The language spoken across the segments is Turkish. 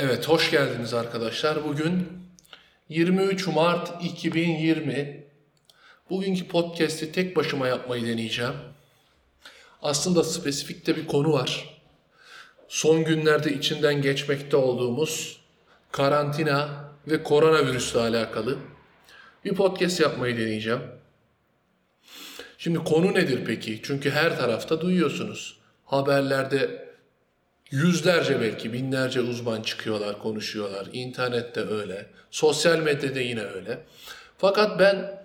Evet, hoş geldiniz arkadaşlar. Bugün 23 Mart 2020. Bugünkü podcast'i tek başıma yapmayı deneyeceğim. Aslında spesifik de bir konu var. Son günlerde içinden geçmekte olduğumuz karantina ve koronavirüsle alakalı bir podcast yapmayı deneyeceğim. Şimdi konu nedir peki? Çünkü her tarafta duyuyorsunuz. Haberlerde yüzlerce belki binlerce uzman çıkıyorlar, konuşuyorlar. İnternette öyle, sosyal medyada yine öyle. Fakat ben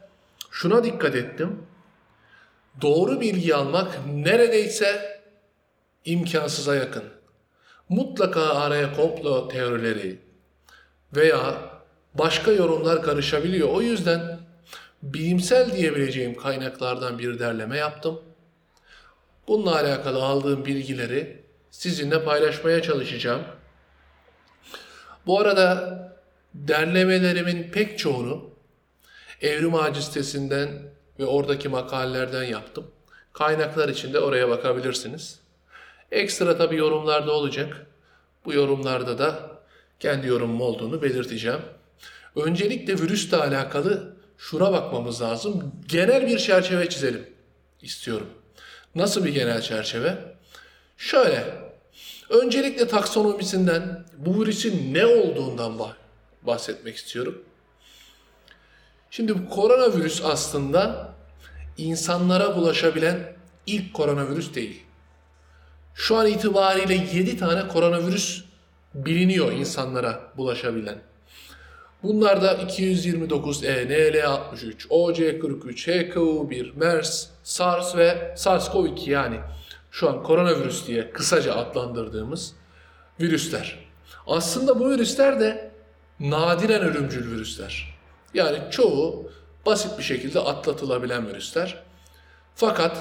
şuna dikkat ettim. Doğru bilgi almak neredeyse imkansıza yakın. Mutlaka araya komplo teorileri veya başka yorumlar karışabiliyor. O yüzden bilimsel diyebileceğim kaynaklardan bir derleme yaptım. Bununla alakalı aldığım bilgileri sizinle paylaşmaya çalışacağım. Bu arada derlemelerimin pek çoğunu Evrim Ağacı sitesinden ve oradaki makalelerden yaptım. Kaynaklar için de oraya bakabilirsiniz. Ekstra tabii yorumlarda olacak. Bu yorumlarda da kendi yorumum olduğunu belirteceğim. Öncelikle virüsle alakalı şuna bakmamız lazım. Genel bir çerçeve çizelim istiyorum. Nasıl bir genel çerçeve? Şöyle, öncelikle taksonomisinden, bu virüsün ne olduğundan bahsetmek istiyorum. Şimdi bu koronavirüs aslında insanlara bulaşabilen ilk koronavirüs değil. Şu an itibariyle 7 tane koronavirüs biliniyor insanlara bulaşabilen. Bunlar da 229, NL63, OC43, HKU1, MERS, SARS ve SARS-CoV-2 yani. Şu an koronavirüs diye kısaca adlandırdığımız virüsler. Aslında bu virüsler de nadiren ölümcül virüsler. Yani çoğu basit bir şekilde atlatılabilen virüsler. Fakat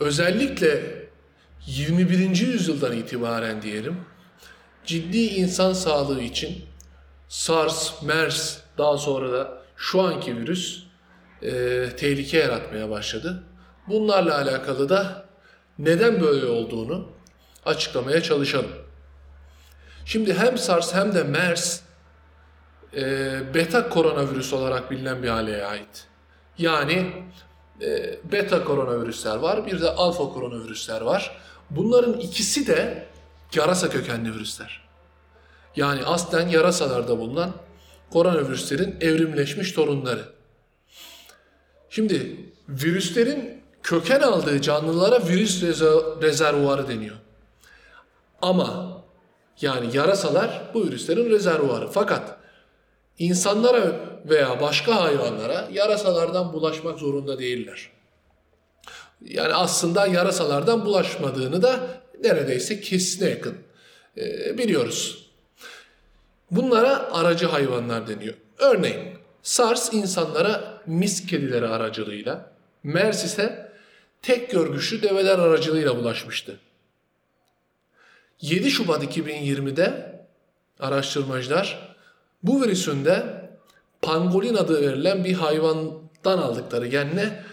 özellikle 21. yüzyıldan itibaren diyelim, ciddi insan sağlığı için SARS, MERS, daha sonra da şu anki virüs tehlike yaratmaya başladı. Bunlarla alakalı da neden böyle olduğunu açıklamaya çalışalım. Şimdi hem SARS hem de MERS beta koronavirüs olarak bilinen bir aileye ait. Yani beta koronavirüsler var, bir de alfa koronavirüsler var. Bunların ikisi de yarasa kökenli virüsler. Yani aslen yarasalarda bulunan koronavirüslerin evrimleşmiş torunları. Şimdi virüslerin köken aldığı canlılara virüs rezervuarı deniyor. Ama yani yarasalar bu virüslerin rezervuarı. Fakat insanlara veya başka hayvanlara yarasalardan bulaşmak zorunda değiller. Yani aslında yarasalardan bulaşmadığını da neredeyse kesine yakın biliyoruz. Bunlara aracı hayvanlar deniyor. Örneğin SARS insanlara misk kedileri aracılığıyla, MERS ise tek görgüçlü develer aracılığıyla bulaşmıştı. 7 Şubat 2020'de araştırmacılar bu virüsün de pangolin adı verilen bir hayvandan aldıkları genle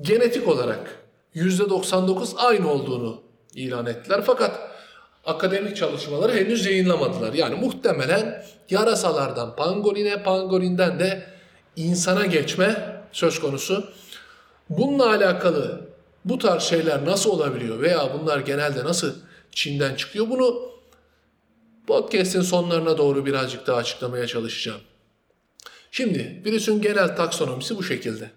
genetik olarak %99 aynı olduğunu ilan ettiler. Fakat akademik çalışmaları henüz yayınlamadılar. Yani muhtemelen yarasalardan pangoline, pangolinden de insana geçme söz konusu. Bununla alakalı bu tarz şeyler nasıl olabiliyor veya bunlar genelde nasıl Çin'den çıkıyor, bunu podcast'in sonlarına doğru birazcık daha açıklamaya çalışacağım. Şimdi virüsün genel taksonomisi bu şekilde.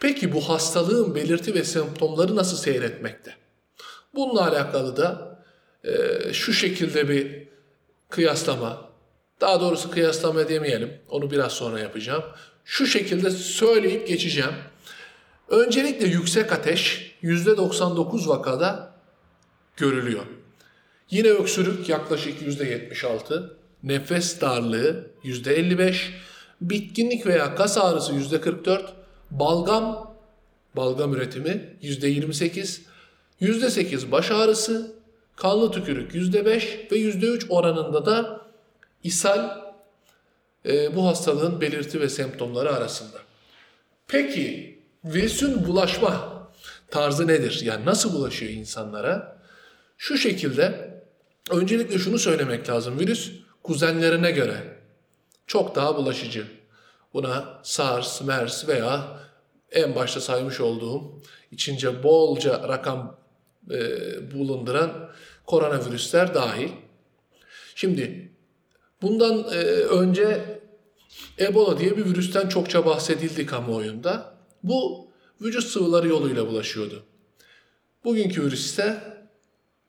Peki bu hastalığın belirti ve semptomları nasıl seyretmekte? Bununla alakalı da şu şekilde bir kıyaslama, daha doğrusu kıyaslama demeyelim, onu biraz sonra yapacağım. Şu şekilde söyleyip geçeceğim. Öncelikle yüksek ateş %99 vakada görülüyor. Yine öksürük yaklaşık %76, nefes darlığı %55, bitkinlik veya kas ağrısı %44, balgam üretimi %28, %8 baş ağrısı, kanlı tükürük %5 ve %3 oranında da ishal bu hastalığın belirti ve semptomları arasında. Peki virüsün bulaşma tarzı nedir? Yani nasıl bulaşıyor insanlara? Şu şekilde Öncelikle şunu söylemek lazım. Virüs kuzenlerine göre çok daha bulaşıcı. Buna SARS, MERS veya en başta saymış olduğum içince bolca rakam bulunduran koronavirüsler dahil. Şimdi bundan önce Ebola diye bir virüsten çokça bahsedildi kamuoyunda. Bu vücut sıvıları yoluyla bulaşıyordu. Bugünkü virüs ise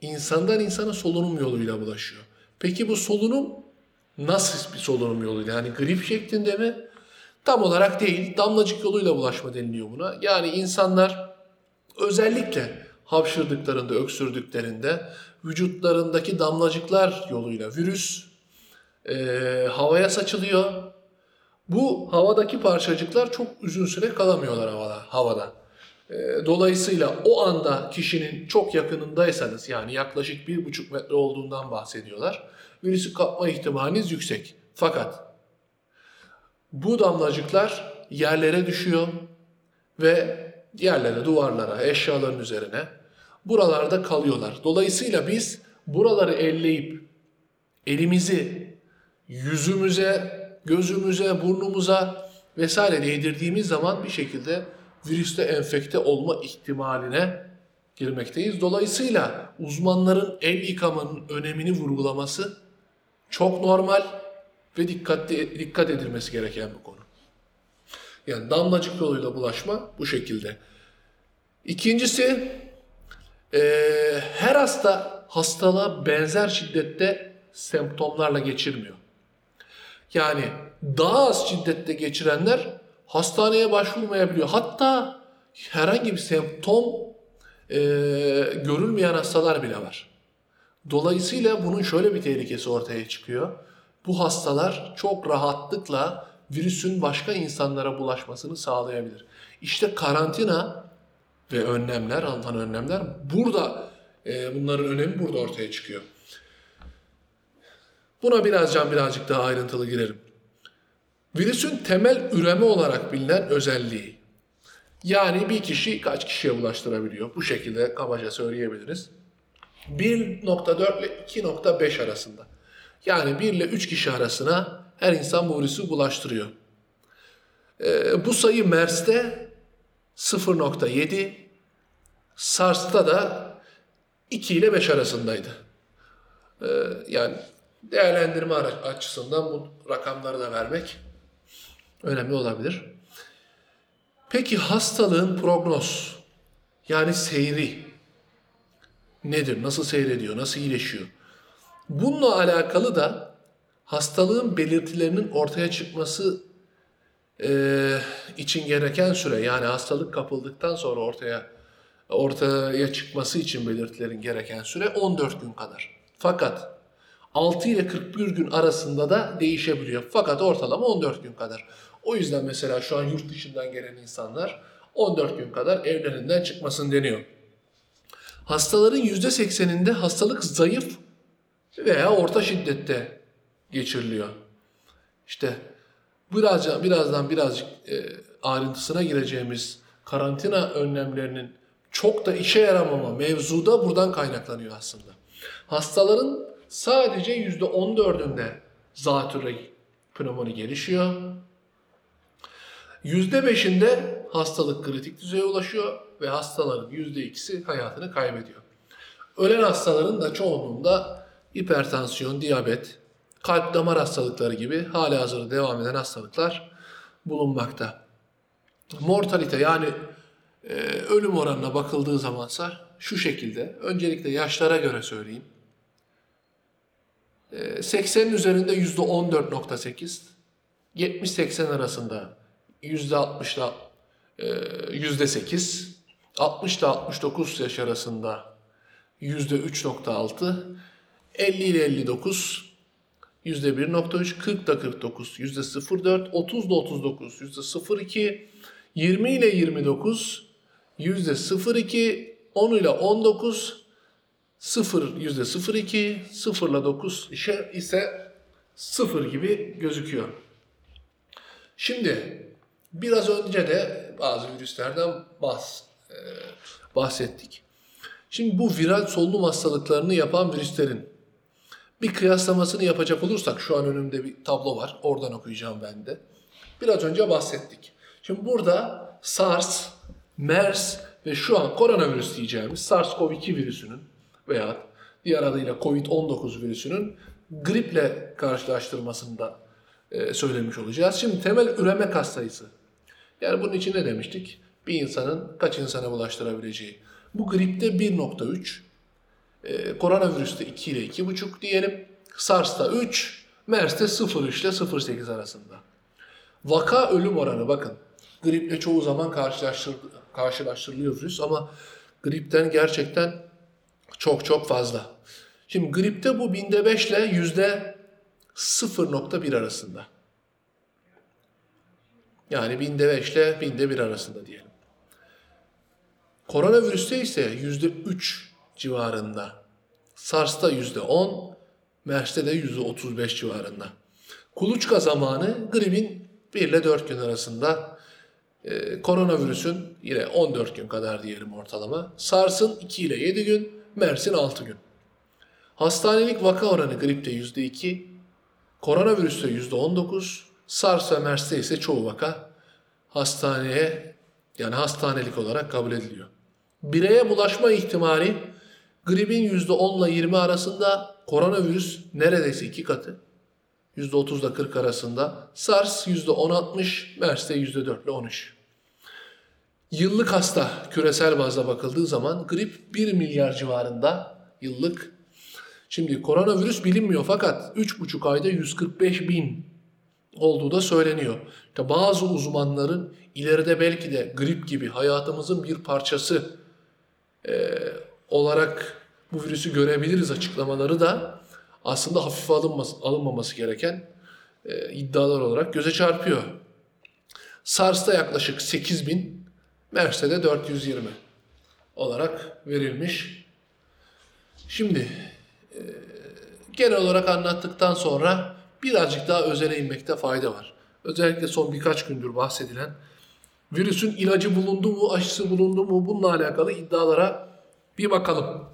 insandan insana solunum yoluyla bulaşıyor. Peki bu solunum nasıl bir solunum yoluyla? Yani grip şeklinde mi? Tam olarak değil. Damlacık yoluyla bulaşma deniliyor buna. Yani insanlar özellikle hapşırdıklarında, öksürdüklerinde vücutlarındaki damlacıklar yoluyla virüs havaya saçılıyor. Bu havadaki parçacıklar çok uzun süre kalamıyorlar havada. Dolayısıyla o anda kişinin çok yakınındaysanız, yani yaklaşık 1,5 metre olduğundan bahsediyorlar, virüsü kapma ihtimaliniz yüksek. Fakat bu damlacıklar yerlere düşüyor ve yerlere, duvarlara, eşyaların üzerine buralarda kalıyorlar. Dolayısıyla biz buraları elleyip elimizi yüzümüze, gözümüze, burnumuza vesaire değdirdiğimiz zaman bir şekilde virüste enfekte olma ihtimaline girmekteyiz. Dolayısıyla uzmanların el yıkamanın önemini vurgulaması çok normal ve dikkat edilmesi gereken bir konu. Yani damlacık yoluyla bulaşma bu şekilde. İkincisi, her hasta hastalığa benzer şiddette semptomlarla geçirmiyor. Yani daha az şiddette geçirenler hastaneye başvurmayabiliyor. Hatta herhangi bir semptom görülmeyen hastalar bile var. Dolayısıyla bunun şöyle bir tehlikesi ortaya çıkıyor. Bu hastalar çok rahatlıkla virüsün başka insanlara bulaşmasını sağlayabilir. İşte karantina ve önlemler, alınan önlemler burada, bunların önemi burada ortaya çıkıyor. Buna birazcık daha ayrıntılı girelim. Virüsün temel üreme olarak bilinen özelliği. Yani bir kişi kaç kişiye bulaştırabiliyor? Bu şekilde kabaca söyleyebiliriz. 1.4 ile 2.5 arasında. Yani 1 ile 3 kişi arasına her insan bu virüsü bulaştırıyor. Bu sayı MERS'te 0.7, SARS'ta da 2 ile 5 arasındaydı. Yani değerlendirme açısından bu rakamları da vermek önemli olabilir. Peki hastalığın prognoz, yani seyri nedir? Nasıl seyrediyor? Nasıl iyileşiyor? Bununla alakalı da hastalığın belirtilerinin ortaya çıkması için gereken süre, yani hastalık kapıldıktan sonra ortaya çıkması için belirtilerin gereken süre 14 gün kadar. Fakat 6 ile 41 gün arasında da değişebiliyor. Fakat ortalama 14 gün kadar. O yüzden mesela şu an yurt dışından gelen insanlar 14 gün kadar evlerinden çıkmasın deniyor. Hastaların %80'inde hastalık zayıf veya orta şiddette geçiriliyor. İşte birazdan ayrıntısına gireceğimiz karantina önlemlerinin çok da işe yaramama mevzu da buradan kaynaklanıyor aslında. Hastaların sadece %14'ünde zatürre pneumoni gelişiyor. %5'inde hastalık kritik düzeye ulaşıyor ve hastaların %2'si hayatını kaybediyor. Ölen hastaların da çoğunluğunda hipertansiyon, diyabet, kalp damar hastalıkları gibi halihazırda devam eden hastalıklar bulunmakta. Mortalite, yani ölüm oranına bakıldığı zamansa şu şekilde, öncelikle yaşlara göre söyleyeyim. 80'in üzerinde %14.8, 70-80 arasında %60 ile %8, 60 ile 69 yaş arasında %3.6, 50 ile 59 %1.3, 40 ile 49 %0.4, 30 ile 39 %0.2, 20 ile 29 %0.2, 10 ile 19 0 %0.2, 0 ile 9 ise 0 gibi gözüküyor. Şimdi biraz önce de bazı virüslerden bahsettik. Şimdi bu viral solunum hastalıklarını yapan virüslerin Bir kıyaslamasını yapacak olursak, şu an önümde bir tablo var, oradan okuyacağım ben de. Biraz önce bahsettik. Şimdi burada SARS, MERS ve şu an koronavirüs diyeceğimiz SARS-CoV-2 virüsünün veya diğer adıyla COVID-19 virüsünün griple karşılaştırmasını da söylemiş olacağız. Şimdi temel üreme katsayısı. Yani bunun için ne demiştik? Bir insanın kaç insana bulaştırabileceği. Bu gripte 1.3, koronavirüste 2 ile 2.5 diyelim, SARS'ta 3, MERS'te 0.3 ile 0.8 arasında. Vaka ölüm oranı, bakın griple çoğu zaman karşılaştırılıyoruz ama gripten gerçekten çok çok fazla. Şimdi gripte bu 1005 ile %0.1 arasında. Yani 1005 ile 1001 arasında diyelim. Koronavirüste ise %3 civarında. SARS'ta %10, MERS'te de %35 civarında. Kuluçka zamanı gripin 1 ile 4 gün arasında. Koronavirüsün yine 14 gün kadar diyelim ortalama. SARS'ın 2 ile 7 gün, MERS'in 6 gün. Hastanelik vaka oranı gripte %2, koronavirüste %19, SARS ve MERS'te ise çoğu vaka hastaneye, yani hastanelik olarak kabul ediliyor. Bireye bulaşma ihtimali gripin %10 ile 20 arasında, koronavirüs neredeyse 2 katı, %30 ile 40 arasında, SARS %10-60, MERS'te %4 ile 13. Yıllık hasta küresel bazda bakıldığı zaman grip 1 milyar civarında yıllık. Şimdi koronavirüs bilinmiyor fakat 3,5 ayda 145 bin olduğu da söyleniyor. İşte bazı uzmanların ileride belki de grip gibi hayatımızın bir parçası olarak bu virüsü görebiliriz açıklamaları da aslında hafife alınmaması gereken iddialar olarak göze çarpıyor. SARS'ta yaklaşık 8 bin, MERS'te de 420 olarak verilmiş. Şimdi genel olarak anlattıktan sonra birazcık daha özele inmekte fayda var. Özellikle son birkaç gündür bahsedilen virüsün ilacı bulundu mu, aşısı bulundu mu, bununla alakalı iddialara bir bakalım.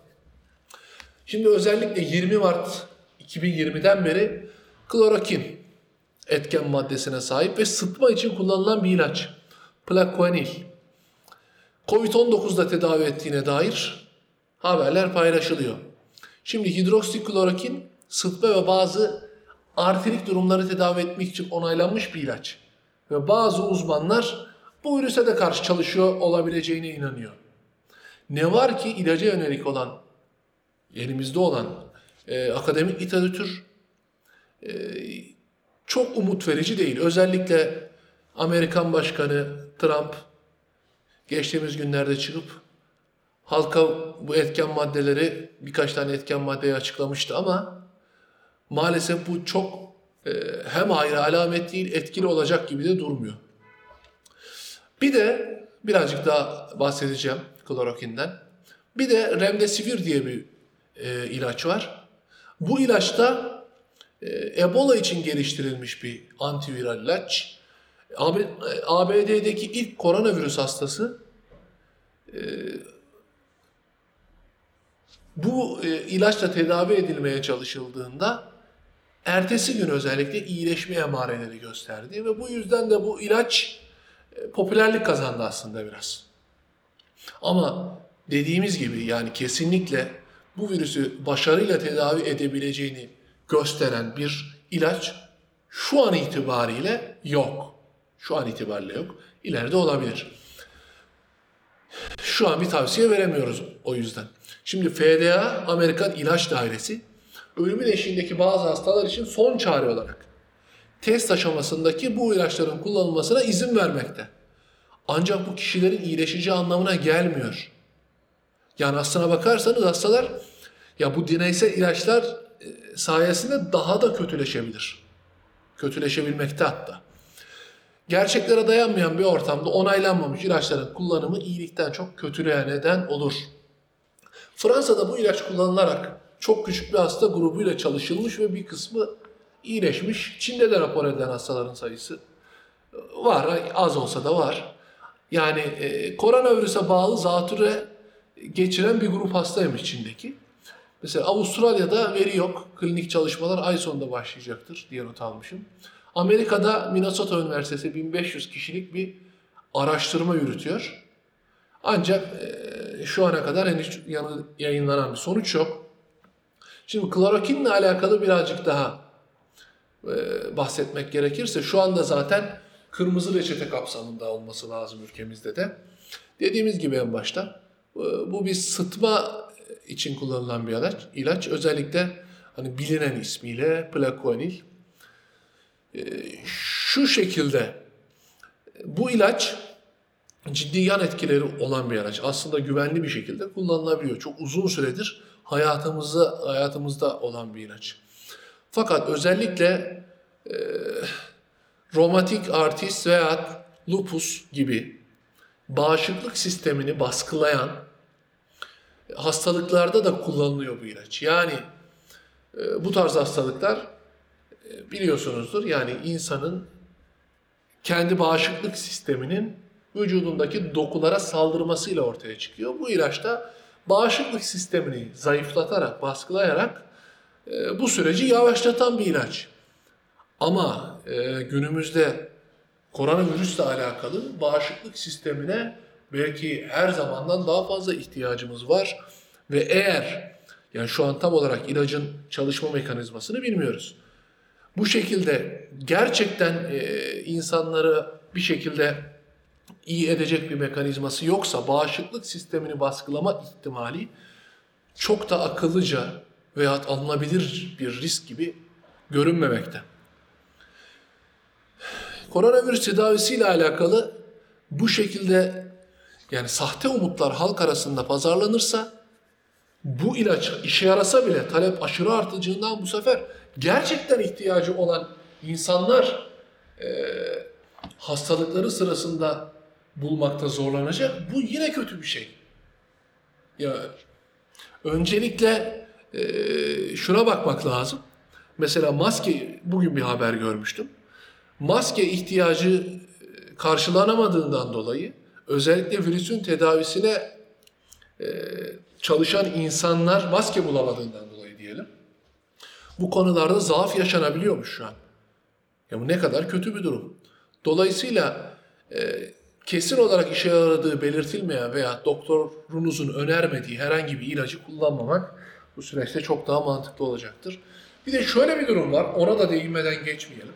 Şimdi özellikle 20 Mart 2020'den beri klorokin etken maddesine sahip ve sıtma için kullanılan bir ilaç. Plaquenil. Covid-19'da tedavi ettiğine dair haberler paylaşılıyor. Şimdi hidroksiklorokin sıtma ve bazı artrik durumları tedavi etmek için onaylanmış bir ilaç. Ve bazı uzmanlar bu virüse de karşı çalışıyor olabileceğine inanıyor. Ne var ki ilaca yönelik olan, elimizde olan akademik literatür çok umut verici değil. Özellikle Amerikan Başkanı Trump geçtiğimiz günlerde çıkıp halka bu etken maddeleri, birkaç tane etken maddeyi açıklamıştı ama maalesef bu çok hem ayrı alamet değil, etkili olacak gibi de durmuyor. Bir de birazcık daha bahsedeceğim klorokinden. Bir de Remdesivir diye bir ilaç var. Bu ilaçta Ebola için geliştirilmiş bir antiviral ilaç. ABD'deki ilk koronavirüs hastası bu ilaçla tedavi edilmeye çalışıldığında ertesi gün özellikle iyileşme emareleri gösterdi ve bu yüzden de bu ilaç popülerlik kazandı aslında biraz. Ama dediğimiz gibi yani kesinlikle bu virüsü başarıyla tedavi edebileceğini gösteren bir ilaç şu an itibariyle yok. Şu an itibariyle yok. İleride olabilir. Şu an bir tavsiye veremiyoruz o yüzden. Şimdi FDA, Amerikan İlaç Dairesi, ölümün eşiğindeki bazı hastalar için son çare olarak test aşamasındaki bu ilaçların kullanılmasına izin vermekte. Ancak bu kişilerin iyileşeceği anlamına gelmiyor. Yani aslına bakarsanız hastalar ya bu deneysel ilaçlar sayesinde daha da kötüleşebilir. Kötüleşebilmekte hatta. Gerçeklere dayanmayan bir ortamda onaylanmamış ilaçların kullanımı iyilikten çok kötülüğe neden olur. Fransa'da bu ilaç kullanılarak çok küçük bir hasta grubuyla çalışılmış ve bir kısmı iyileşmiş. Çin'de de rapor edilen hastaların sayısı var, az olsa da var. Yani koronavirüse bağlı zatürre geçiren bir grup hastaymış Çin'deki. Mesela Avustralya'da veri yok. Klinik çalışmalar ay sonunda başlayacaktır diye not almışım. Amerika'da Minnesota Üniversitesi 1500 kişilik bir araştırma yürütüyor. Ancak şu ana kadar henüz yayınlanan bir sonuç yok. Şimdi klorokinle alakalı birazcık daha bahsetmek gerekirse şu anda zaten kırmızı reçete kapsamında olması lazım ülkemizde de. Dediğimiz gibi en başta bu bir sıtma için kullanılan bir ilaç. Özellikle hani bilinen ismiyle Plaquenil. Şu şekilde bu ilaç ciddi yan etkileri olan bir ilaç. Aslında güvenli bir şekilde kullanılabiliyor. Çok uzun süredir hayatımızda olan bir ilaç. Fakat özellikle romatik artrit veya lupus gibi bağışıklık sistemini baskılayan hastalıklarda da kullanılıyor bu ilaç. Yani bu tarz hastalıklar biliyorsunuzdur. Yani insanın kendi bağışıklık sisteminin vücudundaki dokulara saldırmasıyla ortaya çıkıyor. Bu ilaç da bağışıklık sistemini zayıflatarak, baskılayarak bu süreci yavaşlatan bir ilaç. Ama günümüzde koronavirüsle alakalı bağışıklık sistemine belki her zamandan daha fazla ihtiyacımız var ve eğer yani şu an tam olarak ilacın çalışma mekanizmasını bilmiyoruz. Bu şekilde gerçekten insanları bir şekilde iyi edecek bir mekanizması yoksa bağışıklık sistemini baskılama ihtimali çok da akıllıca veyahut alınabilir bir risk gibi görünmemekte. Koronavirüs tedavisiyle alakalı bu şekilde yani sahte umutlar halk arasında pazarlanırsa bu ilaç işe yarasa bile talep aşırı artıcılığından bu sefer gerçekten ihtiyacı olan insanlar hastalıkları sırasında bulmakta zorlanacak. Bu yine kötü bir şey. Ya öncelikle şuna bakmak lazım. Mesela maske, bugün bir haber görmüştüm. Maske ihtiyacı karşılanamadığından dolayı özellikle virüsün tedavisine çalışan insanlar maske bulamadığından dolayı diyelim. Bu konularda zaaf yaşanabiliyormuş şu an. Ya bu ne kadar kötü bir durum. Dolayısıyla kesin olarak işe yaradığı belirtilmeyen veya doktorunuzun önermediği herhangi bir ilacı kullanmamak bu süreçte çok daha mantıklı olacaktır. Bir de şöyle bir durum var, ona da değinmeden geçmeyelim.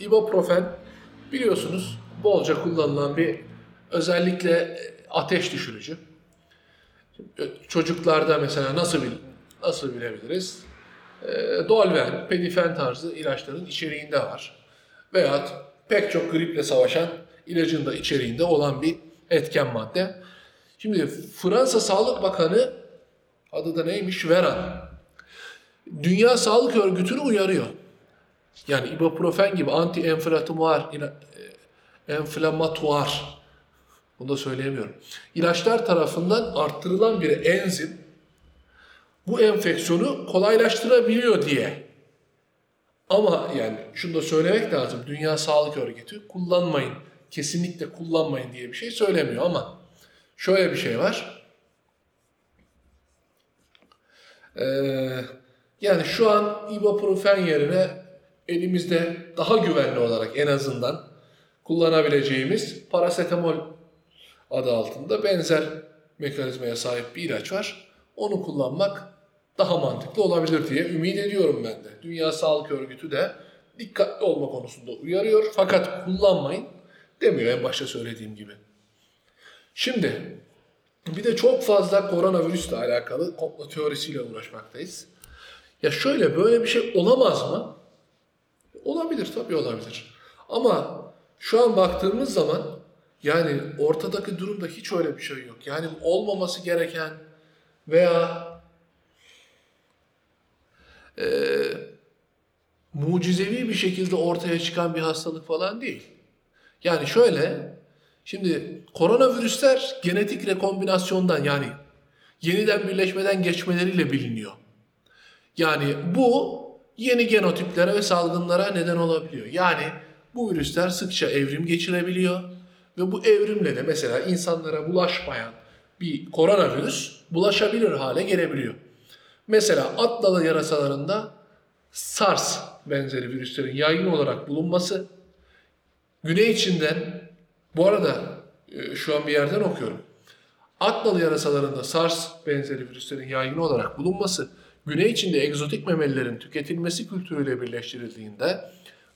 İbuprofen biliyorsunuz bolca kullanılan bir özellikle ateş düşürücü. Çocuklarda mesela nasıl bilebiliriz? Dolven, pedifen tarzı ilaçların içeriğinde var. Veyahut pek çok griple savaşan ilacın da içeriğinde olan bir etken madde. Şimdi Fransa Sağlık Bakanı, adı da neymiş? Veran. Dünya Sağlık Örgütü'nü uyarıyor. Yani ibuprofen gibi anti-enflamatuar, bunu da söyleyemiyorum, İlaçlar tarafından arttırılan bir enzim bu enfeksiyonu kolaylaştırabiliyor diye. Ama yani şunu da söylemek lazım. Dünya Sağlık Örgütü kullanmayın, kesinlikle kullanmayın diye bir şey söylemiyor ama şöyle bir şey var. Yani şu an ibuprofen yerine elimizde daha güvenli olarak en azından kullanabileceğimiz parasetamol adı altında benzer mekanizmaya sahip bir ilaç var. Onu kullanmak daha mantıklı olabilir diye ümit ediyorum ben de. Dünya Sağlık Örgütü de dikkatli olma konusunda uyarıyor fakat kullanmayın demiyor en başta söylediğim gibi. Şimdi bir de çok fazla koronavirüsle alakalı komplo teorisiyle uğraşmaktayız. Ya şöyle böyle bir şey olamaz mı? Olabilir, tabii olabilir. Ama şu an baktığımız zaman yani ortadaki durumda hiç öyle bir şey yok. Yani olmaması gereken veya mucizevi bir şekilde ortaya çıkan bir hastalık falan değil. Yani şöyle, şimdi koronavirüsler genetik rekombinasyondan yani yeniden birleşmeden geçmeleriyle biliniyor. Yani bu yeni genotiplere ve salgınlara neden olabiliyor. Yani bu virüsler sıkça evrim geçirebiliyor ve bu evrimle de mesela insanlara bulaşmayan bir koronavirüs bulaşabilir hale gelebiliyor. Mesela Atlalı yarasalarında SARS benzeri virüslerin yaygın olarak bulunması, Güney Çin'den, bu arada şu an bir yerden okuyorum, Atlalı yarasalarında SARS benzeri virüslerin yaygın olarak bulunması, Güney Çin'de egzotik memelilerin tüketilmesi kültürüyle birleştirildiğinde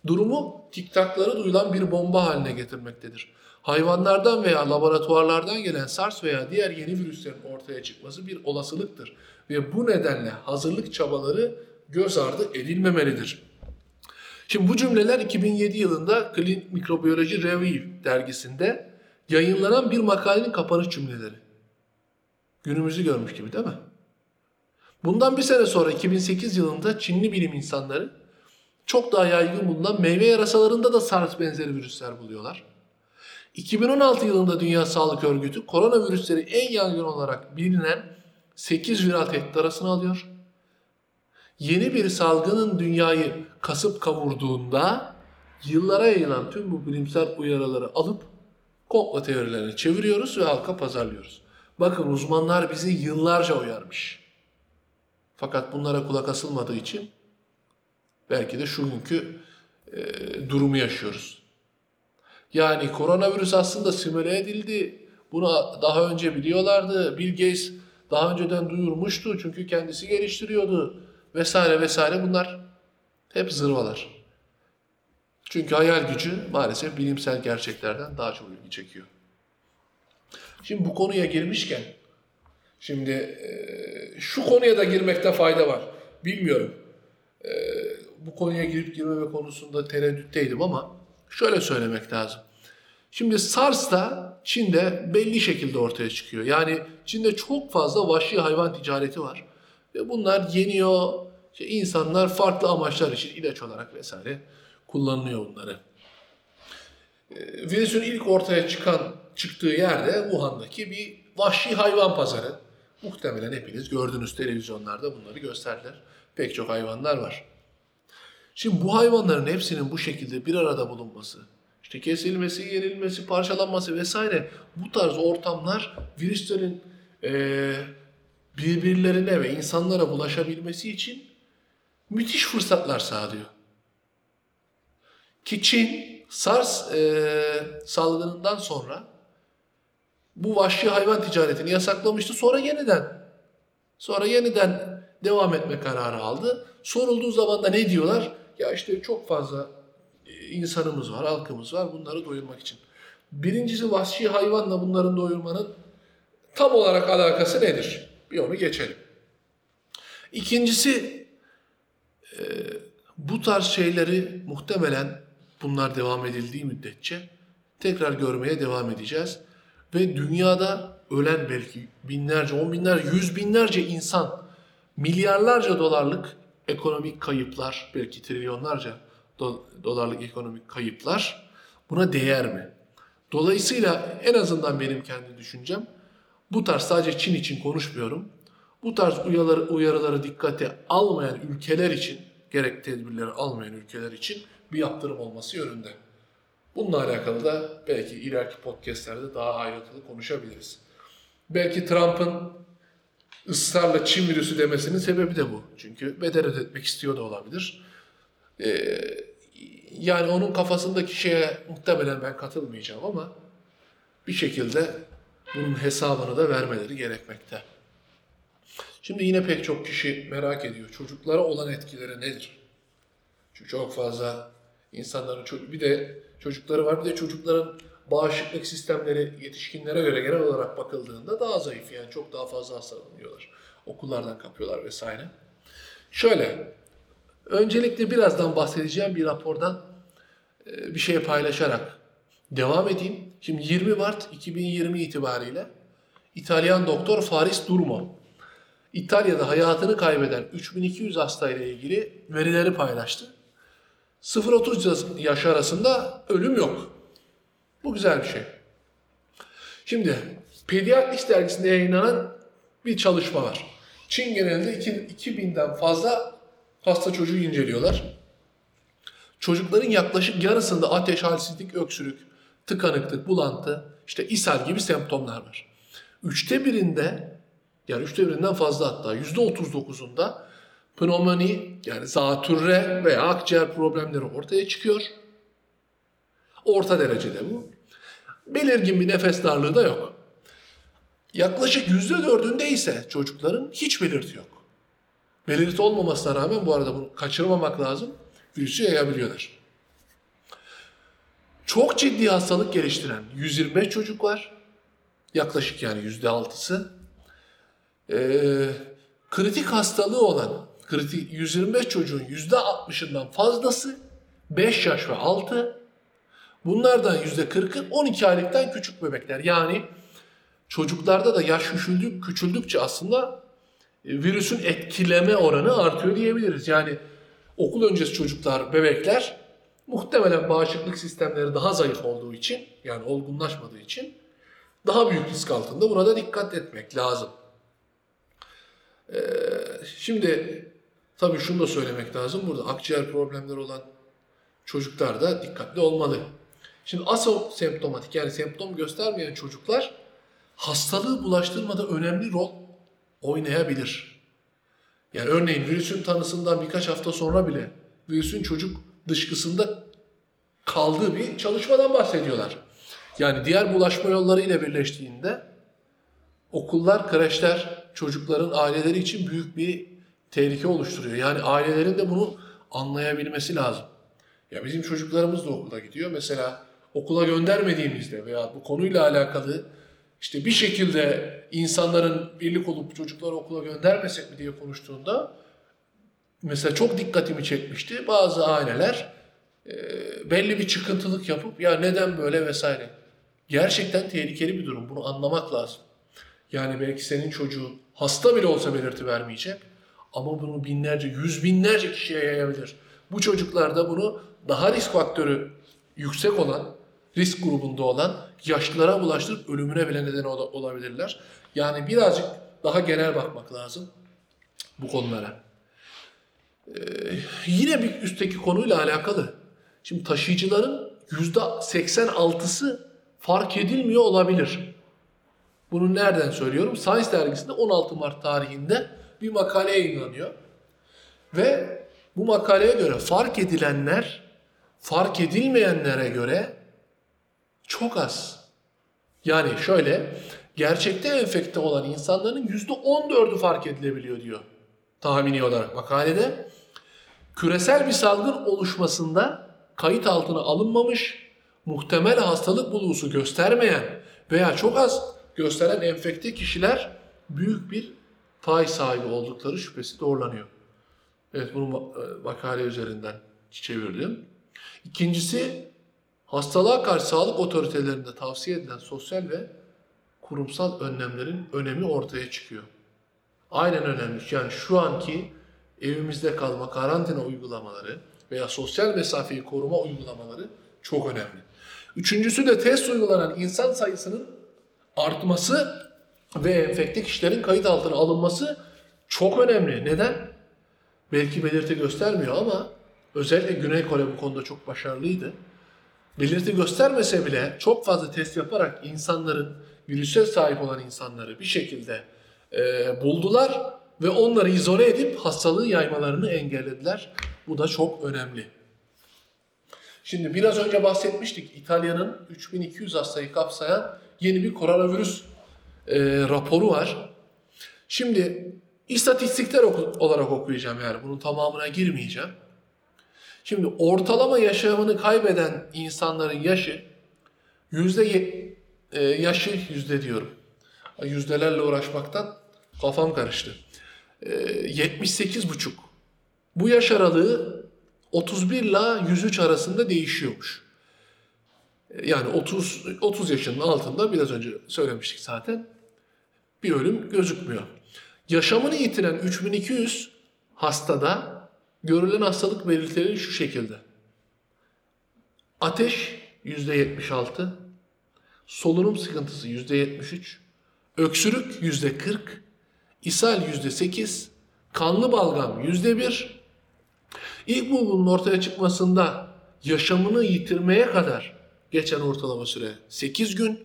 durumu tiktakları duyulan bir bomba haline getirmektedir. Hayvanlardan veya laboratuvarlardan gelen SARS veya diğer yeni virüslerin ortaya çıkması bir olasılıktır ve bu nedenle hazırlık çabaları göz ardı edilmemelidir. Şimdi bu cümleler 2007 yılında Clinical Microbiology Reviews dergisinde yayınlanan bir makalenin kapanış cümleleri. Günümüzü görmüş gibi değil mi? Bundan bir sene sonra 2008 yılında Çinli bilim insanları çok daha yaygın bulunan meyve yarasalarında da SARS benzeri virüsler buluyorlar. 2016 yılında Dünya Sağlık Örgütü koronavirüsleri en yaygın olarak bilinen 8 viral tehdit arasına alıyor. Yeni bir salgının dünyayı kasıp kavurduğunda yıllara yayılan tüm bu bilimsel uyarıları alıp komplo teorilerine çeviriyoruz ve halka pazarlıyoruz. Bakın uzmanlar bizi yıllarca uyarmış. Fakat bunlara kulak asılmadığı için belki de şu günkü durumu yaşıyoruz. Yani koronavirüs aslında simüle edildi. Bunu daha önce biliyorlardı. Bill Gates daha önceden duyurmuştu çünkü kendisi geliştiriyordu vesaire vesaire, bunlar hep zırvalar. Çünkü hayal gücü maalesef bilimsel gerçeklerden daha çok ilgi çekiyor. Şimdi bu konuya girmişken, şimdi şu konuya da girmekte fayda var. Bilmiyorum. Bu konuya girip girmeme konusunda tereddütteydim ama şöyle söylemek lazım. Şimdi SARS da Çin'de belli şekilde ortaya çıkıyor. Yani Çin'de çok fazla vahşi hayvan ticareti var. Ve bunlar yeniyor. İşte insanlar farklı amaçlar için ilaç olarak vesaire kullanılıyor bunları. Virüsün ilk ortaya çıktığı yerde Wuhan'daki bir vahşi hayvan pazarı. Muhtemelen hepiniz gördünüz, televizyonlarda bunları gösterdiler. Pek çok hayvanlar var. Şimdi bu hayvanların hepsinin bu şekilde bir arada bulunması, işte kesilmesi, yenilmesi, parçalanması vesaire, bu tarz ortamlar virüslerin birbirlerine ve insanlara bulaşabilmesi için müthiş fırsatlar sağlıyor. Ki Çin, SARS salgınından sonra bu vahşi hayvan ticaretini yasaklamıştı. Sonra yeniden devam etme kararı aldı. Sorulduğu zaman da ne diyorlar? Ya işte çok fazla insanımız var, halkımız var, bunları doyurmak için. Birincisi, vahşi hayvanla bunların doyurmanın tam olarak alakası nedir? Bir onu geçelim. İkincisi, bu tarz şeyleri muhtemelen bunlar devam edildiği müddetçe tekrar görmeye devam edeceğiz. Ve dünyada ölen belki binlerce, on binlerce, yüz binlerce insan, milyarlarca dolarlık ekonomik kayıplar, belki trilyonlarca dolarlık ekonomik kayıplar, buna değer mi? Dolayısıyla en azından benim kendi düşüncem, bu tarz, sadece Çin için konuşmuyorum, bu tarz uyarıları dikkate almayan ülkeler için, gerek tedbirleri almayan ülkeler için bir yaptırım olması yönünde. Bununla alakalı da belki ileriki podcastlerde daha ayrıntılı konuşabiliriz. Belki Trump'ın ısrarla Çin virüsü demesinin sebebi de bu. Çünkü bedel ödetmek istiyor da olabilir. Yani onun kafasındaki şeye muhtemelen ben katılmayacağım ama bir şekilde bunun hesabını da vermeleri gerekmekte. Şimdi yine pek çok kişi merak ediyor, çocuklara olan etkileri nedir? Çünkü çok fazla insanların, bir de çocukları var, bir de çocukların bağışıklık sistemleri yetişkinlere göre genel olarak bakıldığında daha zayıf, yani çok daha fazla hastalanıyorlar. Okullardan kapıyorlar vesaire. Şöyle, öncelikle birazdan bahsedeceğim bir rapordan bir şey paylaşarak devam edeyim. Şimdi 20 Mart 2020 itibariyle İtalyan doktor Faris Durmo, İtalya'da hayatını kaybeden 3200 hastayla ilgili verileri paylaştı. 0-30 yaş arasında ölüm yok. Bu güzel bir şey. Şimdi Pediatrics dergisinde yayınlanan bir çalışma var. Çin genelinde 2000'den fazla hasta çocuğu inceliyorlar. Çocukların yaklaşık yarısında ateş, halsizlik, öksürük, tıkanıklık, bulantı, işte ishal gibi semptomlar var. 1/3'inde yani 3'te birinden fazla hatta %39'unda pnömoni yani zatürre veya akciğer problemleri ortaya çıkıyor. Orta derecede bu. Belirgin bir nefes darlığı da yok. Yaklaşık %4'ünde ise çocukların hiç belirti yok. Belirti olmamasına rağmen bu arada bunu kaçırmamak lazım. Virüsü yayabiliyorlar. Çok ciddi hastalık geliştiren 125 çocuk var. Yaklaşık yani %6'sı. Kritik hastalığı olan 125 çocuğun %60'ından fazlası 5 yaş ve altı. Bunlardan %40'ı 12 aylıktan küçük bebekler. Yani çocuklarda da yaş küçüldükçe aslında virüsün etkileme oranı artıyor diyebiliriz. Yani okul öncesi çocuklar, bebekler muhtemelen bağışıklık sistemleri daha zayıf olduğu için, yani olgunlaşmadığı için daha büyük risk altında. Buna da dikkat etmek lazım. Şimdi tabii şunu da söylemek lazım. Burada akciğer problemleri olan çocuklar da dikkatli olmalı. Şimdi asemptomatik yani semptom göstermeyen çocuklar hastalığı bulaştırmada önemli rol oynayabilir. Yani örneğin virüsün tanısından birkaç hafta sonra bile virüsün çocuk dışkısında kaldığı bir çalışmadan bahsediyorlar. Yani diğer bulaşma yolları ile birleştiğinde okullar, kreşler çocukların aileleri için büyük bir tehlike oluşturuyor. Yani ailelerin de bunu anlayabilmesi lazım. Ya bizim çocuklarımız da okula gidiyor. Mesela okula göndermediğimizde veya bu konuyla alakalı İşte bir şekilde insanların birlik olup çocukları okula göndermesek mi diye konuştuğunda mesela çok dikkatimi çekmişti. Bazı aileler belli bir çıkıntılık yapıp ya neden böyle vesaire. Gerçekten tehlikeli bir durum. Bunu anlamak lazım. Yani belki senin çocuğu hasta bile olsa belirti vermeyecek ama bunu binlerce, yüz binlerce kişiye yayabilir. Bu çocuklarda bunu daha risk faktörü yüksek olan, risk grubunda olan yaşlılara bulaştırıp ölümüne bile neden olabilirler. Yani birazcık daha genel bakmak lazım bu konulara. Yine bir üstteki konuyla alakalı. Şimdi taşıyıcıların %86'sı fark edilmiyor olabilir. Bunu nereden söylüyorum? Science dergisinde 16 Mart tarihinde bir makale yayınlanıyor. Ve bu makaleye göre fark edilenler, fark edilmeyenlere göre çok az. Yani şöyle, gerçekte enfekte olan insanların %14'ü fark edilebiliyor diyor tahmini olarak makalede. Küresel bir salgın oluşmasında kayıt altına alınmamış, muhtemel hastalık bulusu göstermeyen veya çok az gösteren enfekte kişiler büyük bir pay sahibi oldukları şüphesi doğrulanıyor. Evet, bunu makale üzerinden çevirdim. İkincisi, hastalığa karşı sağlık otoritelerinde tavsiye edilen sosyal ve kurumsal önlemlerin önemi ortaya çıkıyor. Aynen önemli. Yani şu anki evimizde kalma, karantina uygulamaları veya sosyal mesafeyi koruma uygulamaları çok önemli. Üçüncüsü de test uygulanan insan sayısının artması ve enfekte kişilerin kayıt altına alınması çok önemli. Neden? Belki belirti göstermiyor ama özellikle Güney Kore bu konuda çok başarılıydı. Belirti göstermese bile çok fazla test yaparak insanların, virüse sahip olan insanları bir şekilde buldular ve onları izole edip hastalığı yaymalarını engellediler. Bu da çok önemli. Şimdi biraz önce bahsetmiştik. İtalya'nın 3200 hastayı kapsayan yeni bir koronavirüs raporu var. Şimdi istatistikler olarak okuyacağım yani bunun tamamına girmeyeceğim. Şimdi ortalama yaşamını kaybeden insanların yaşı yüzdelerle uğraşmaktan kafam karıştı. 78,5. Bu yaş aralığı 31 ile 103 arasında değişiyormuş. Yani 30 yaşının altında biraz önce söylemiştik zaten bir ölüm gözükmüyor. Yaşamını yitiren 3200 hastada görülen hastalık belirtileri şu şekilde. Ateş %76, solunum sıkıntısı %73, öksürük %40, ishal %8, kanlı balgam %1. İlk bulgunun ortaya çıkmasında yaşamını yitirmeye kadar geçen ortalama süre 8 gün.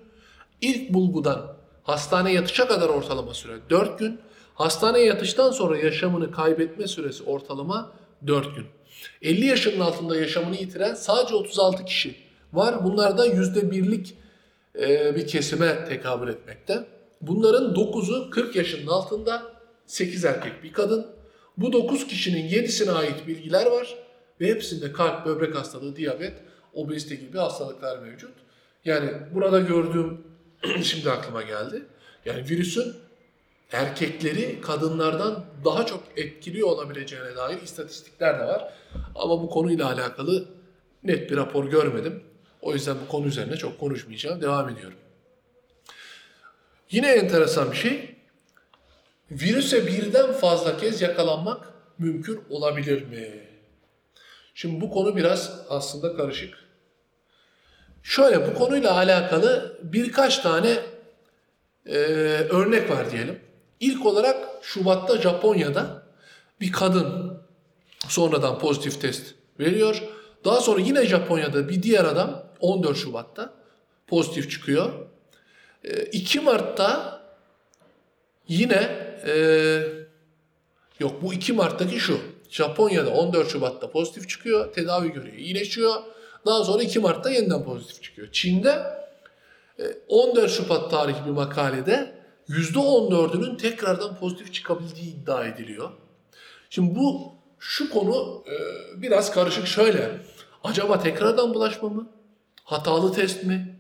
İlk bulgudan hastaneye yatışa kadar ortalama süre 4 gün. Hastaneye yatıştan sonra yaşamını kaybetme süresi ortalama 4 gün. 50 yaşının altında yaşamını yitiren sadece 36 kişi var. Bunlar da %1'lik bir kesime tekabül etmekte. Bunların 9'u 40 yaşının altında, 8 erkek bir kadın. Bu 9 kişinin 7'sine ait bilgiler var ve hepsinde kalp, böbrek hastalığı, diyabet, obezite gibi hastalıklar mevcut. Yani burada gördüğüm şimdi aklıma geldi. Yani virüsün erkekleri kadınlardan daha çok etkiliyor olabileceğine dair istatistikler de var. Ama bu konuyla alakalı net bir rapor görmedim. O yüzden bu konu üzerine çok konuşmayacağım. Devam ediyorum. Yine enteresan bir şey. Virüse birden fazla kez yakalanmak mümkün olabilir mi? Şimdi bu konu biraz aslında karışık. Şöyle, bu konuyla alakalı birkaç tane örnek var diyelim. İlk olarak Şubat'ta Japonya'da bir kadın sonradan pozitif test veriyor. Daha sonra yine Japonya'da bir diğer adam 14 Şubat'ta pozitif çıkıyor. 2 Mart'ta yine yok, bu 2 Mart'taki şu. Japonya'da 14 Şubat'ta pozitif çıkıyor, tedavi görüyor, iyileşiyor. Daha sonra 2 Mart'ta yeniden pozitif çıkıyor. Çin'de 14 Şubat tarihli bir makalede %14'ünün tekrardan pozitif çıkabildiği iddia ediliyor. Şimdi bu, şu konu biraz karışık şöyle. Acaba tekrardan bulaşma mı? Hatalı test mi?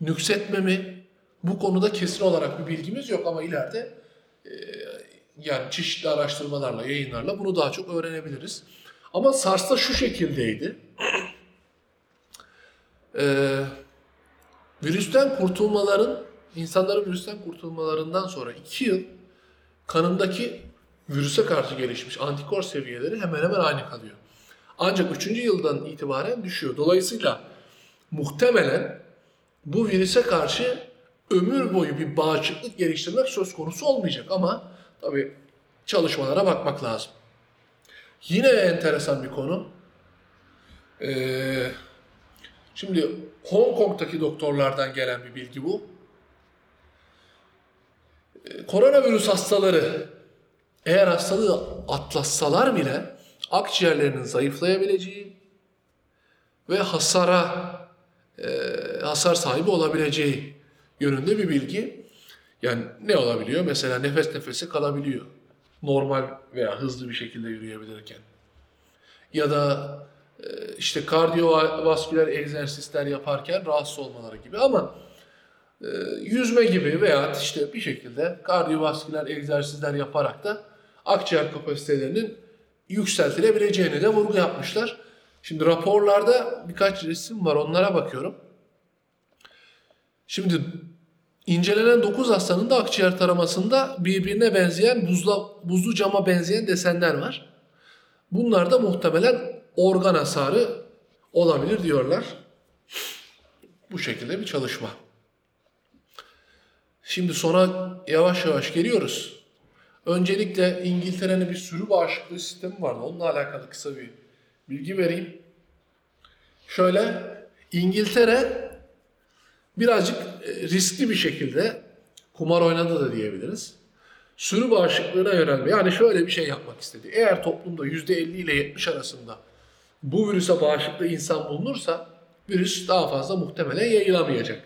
Nüksetme mi? Bu konuda kesin olarak bir bilgimiz yok ama ileride yani çeşitli araştırmalarla, yayınlarla bunu daha çok öğrenebiliriz. Ama SARS'ta şu şekildeydi. İnsanların virüsten kurtulmalarından sonra 2 yıl kanındaki virüse karşı gelişmiş antikor seviyeleri hemen hemen aynı kalıyor. Ancak 3. yıldan itibaren düşüyor. Dolayısıyla muhtemelen bu virüse karşı ömür boyu bir bağışıklık geliştirmek söz konusu olmayacak ama tabii çalışmalara bakmak lazım. Yine enteresan bir konu. Şimdi Hong Kong'daki doktorlardan gelen bir bilgi bu. Koronavirüs hastaları eğer hastalığı atlatsalar bile akciğerlerinin zayıflayabileceği ve hasar sahibi olabileceği yönünde bir bilgi. Yani ne olabiliyor? Mesela nefes nefese kalabiliyor. Normal veya hızlı bir şekilde yürüyebilirken. Ya da işte kardiyovasküler egzersizler yaparken rahatsız olmaları gibi ama yüzme gibi veya işte bir şekilde kardiyovasküler egzersizler yaparak da akciğer kapasitelerinin yükseltilebileceğine de vurgu yapmışlar. Şimdi raporlarda birkaç resim var, onlara bakıyorum. Şimdi incelenen 9 hastanın da akciğer taramasında birbirine benzeyen buzlu cama benzeyen desenler var. Bunlar da muhtemelen organ hasarı olabilir diyorlar. Bu şekilde bir çalışma. Şimdi sona yavaş yavaş geliyoruz. Öncelikle İngiltere'nin bir sürü bağışıklık sistemi vardı. Onunla alakalı kısa bir bilgi vereyim. Şöyle, İngiltere birazcık riskli bir şekilde kumar oynadı da diyebiliriz. Sürü bağışıklığına yönelme. Yani şöyle bir şey yapmak istedi. Eğer toplumda %50 ile %70 arasında bu virüse bağışıklı insan bulunursa virüs daha fazla muhtemelen yayılamayacak.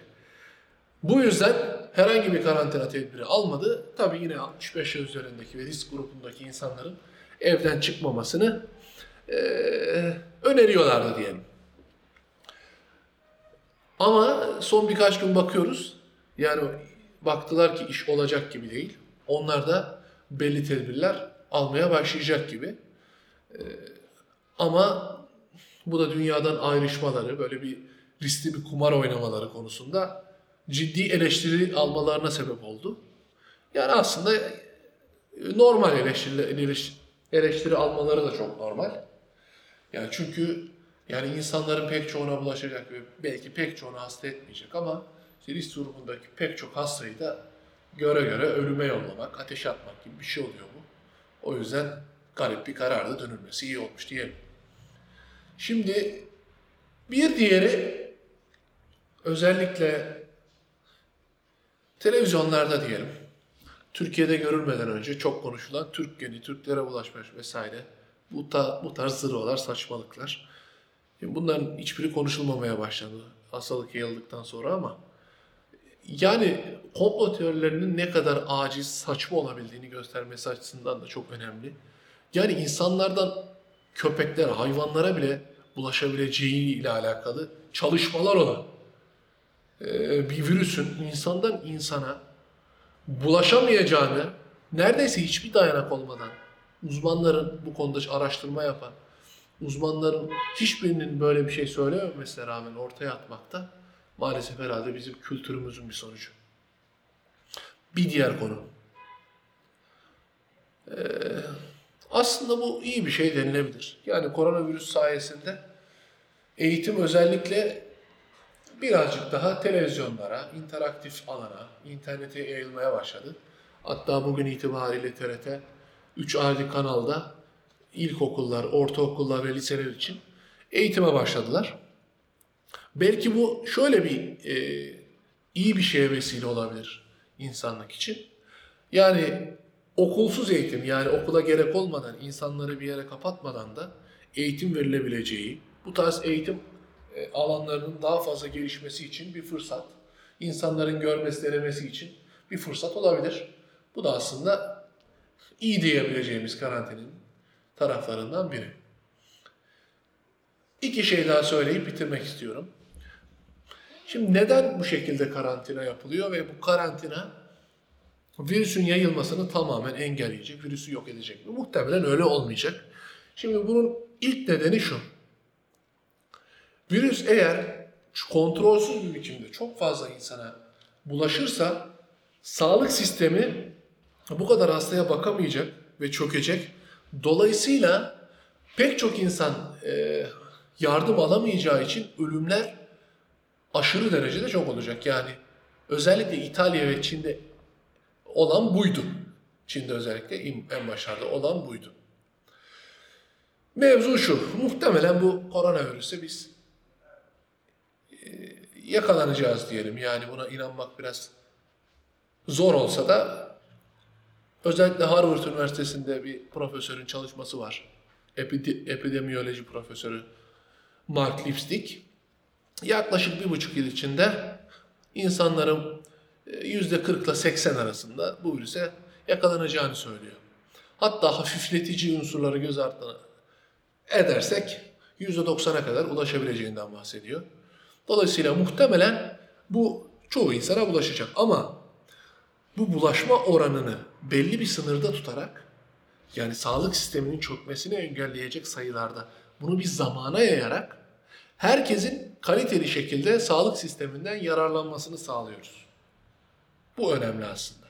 Bu yüzden herhangi bir karantina tedbiri almadı. Tabii yine 65 yaş üzerindeki ve risk grubundaki insanların evden çıkmamasını öneriyorlardı diyelim. Ama son birkaç gün bakıyoruz. Yani baktılar ki iş olacak gibi değil. Onlar da belli tedbirler almaya başlayacak gibi. Ama bu da dünyadan ayrışmaları, böyle bir riskli bir kumar oynamaları konusunda ciddi eleştiri almalarına sebep oldu. Yani aslında normal eleştiri almaları da çok normal. Yani çünkü yani insanların pek çoğuna bulaşacak ve belki pek çoğuna hasta etmeyecek ama işte risk grubundaki pek çok hastayı da göre ölüme yollamak, ateş atmak gibi bir şey oluyor bu. O yüzden garip bir kararda dönülmesi iyi olmuş diyelim. Şimdi bir diğeri özellikle Televizyonlarda diyelim, Türkiye'de görülmeden önce çok konuşulan Türk geni, Türklere bulaşmış vesaire bu tarz zırvalar, saçmalıklar. Bunların hiçbiri konuşulmamaya başladı hastalık yayıldıktan sonra ama yani komplo teorilerinin ne kadar aciz, saçma olabildiğini göstermesi açısından da çok önemli. Yani insanlardan köpekler, hayvanlara bile bulaşabileceği ile alakalı çalışmalar olan bir virüsün insandan insana bulaşamayacağını neredeyse hiçbir dayanak olmadan uzmanların bu konuda araştırma yapan uzmanların hiçbirinin böyle bir şey söylememesine rağmen ortaya atmakta maalesef herhalde bizim kültürümüzün bir sonucu. Bir diğer konu. Aslında bu iyi bir şey denilebilir. Yani koronavirüs sayesinde eğitim özellikle birazcık daha televizyonlara, interaktif alana, internete yayılmaya başladı. Hatta bugün itibariyle TRT 3 ayrı kanalda ilkokullar, ortaokullar ve liseler için eğitime başladılar. Belki bu şöyle bir iyi bir şeye vesile olabilir insanlık için. Yani okulsuz eğitim, yani okula gerek olmadan, insanları bir yere kapatmadan da eğitim verilebileceği, bu tarz eğitim alanlarının daha fazla gelişmesi için bir fırsat, insanların görmesi, denemesi için bir fırsat olabilir. Bu da aslında iyi diyebileceğimiz karantinanın taraflarından biri. İki şey daha söyleyip bitirmek istiyorum. Şimdi neden bu şekilde karantina yapılıyor ve bu karantina virüsün yayılmasını tamamen engelleyecek, virüsü yok edecek mi? Muhtemelen öyle olmayacak. Şimdi bunun ilk nedeni şu. Virüs eğer kontrolsüz bir biçimde çok fazla insana bulaşırsa sağlık sistemi bu kadar hastaya bakamayacak ve çökecek. Dolayısıyla pek çok insan yardım alamayacağı için ölümler aşırı derecede çok olacak. Yani özellikle İtalya ve Çin'de olan buydu. Çin'de özellikle en başlarda olan buydu. Mevzu şu, muhtemelen bu koronavirüse biz yakalanacağız diyelim. Yani buna inanmak biraz zor olsa da özellikle Harvard Üniversitesi'nde bir profesörün çalışması var. Epidemiyoloji profesörü Mark Lipstick. Yaklaşık 1,5 yıl içinde insanların %40 ile %80 arasında bu virüse yakalanacağını söylüyor. Hatta hafifletici unsurları göz ardı edersek %90'a kadar ulaşabileceğinden bahsediyor. Dolayısıyla muhtemelen bu çoğu insana bulaşacak ama bu bulaşma oranını belli bir sınırda tutarak, yani sağlık sisteminin çökmesini engelleyecek sayılarda bunu bir zamana yayarak herkesin kaliteli şekilde sağlık sisteminden yararlanmasını sağlıyoruz. Bu önemli aslında.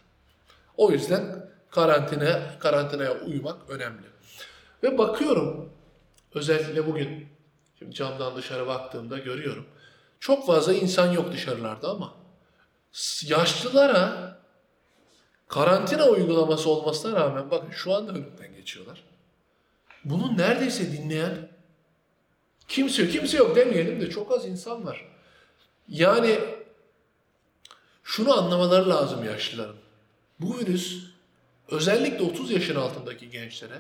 O yüzden karantinaya uymak önemli. Ve bakıyorum özellikle bugün şimdi camdan dışarı baktığımda görüyorum. Çok fazla insan yok dışarılarda ama yaşlılara karantina uygulaması olmasına rağmen bakın şu anda önümden geçiyorlar. Bunu neredeyse dinleyen kimse yok demeyelim de çok az insan var. Yani şunu anlamaları lazım yaşlıların. Bu virüs özellikle 30 yaşın altındaki gençlere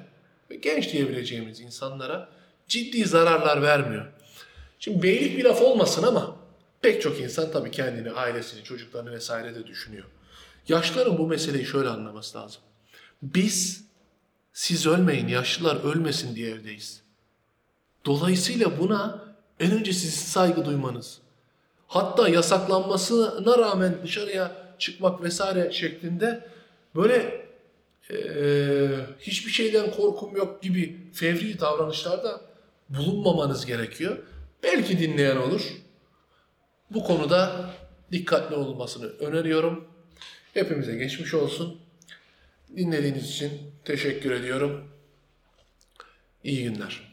ve genç diyebileceğimiz insanlara ciddi zararlar vermiyor. Şimdi beylik bir laf olmasın ama pek çok insan tabii kendini, ailesini, çocuklarını vesaire de düşünüyor. Yaşlıların bu meseleyi şöyle anlaması lazım. Biz, siz ölmeyin, yaşlılar ölmesin diye evdeyiz. Dolayısıyla buna en önce sizin saygı duymanız, hatta yasaklanmasına rağmen dışarıya çıkmak vesaire şeklinde böyle hiçbir şeyden korkum yok gibi fevri davranışlarda bulunmamanız gerekiyor. Belki dinleyen olur. Bu konuda dikkatli olmasını öneriyorum. Hepimize geçmiş olsun. Dinlediğiniz için teşekkür ediyorum. İyi günler.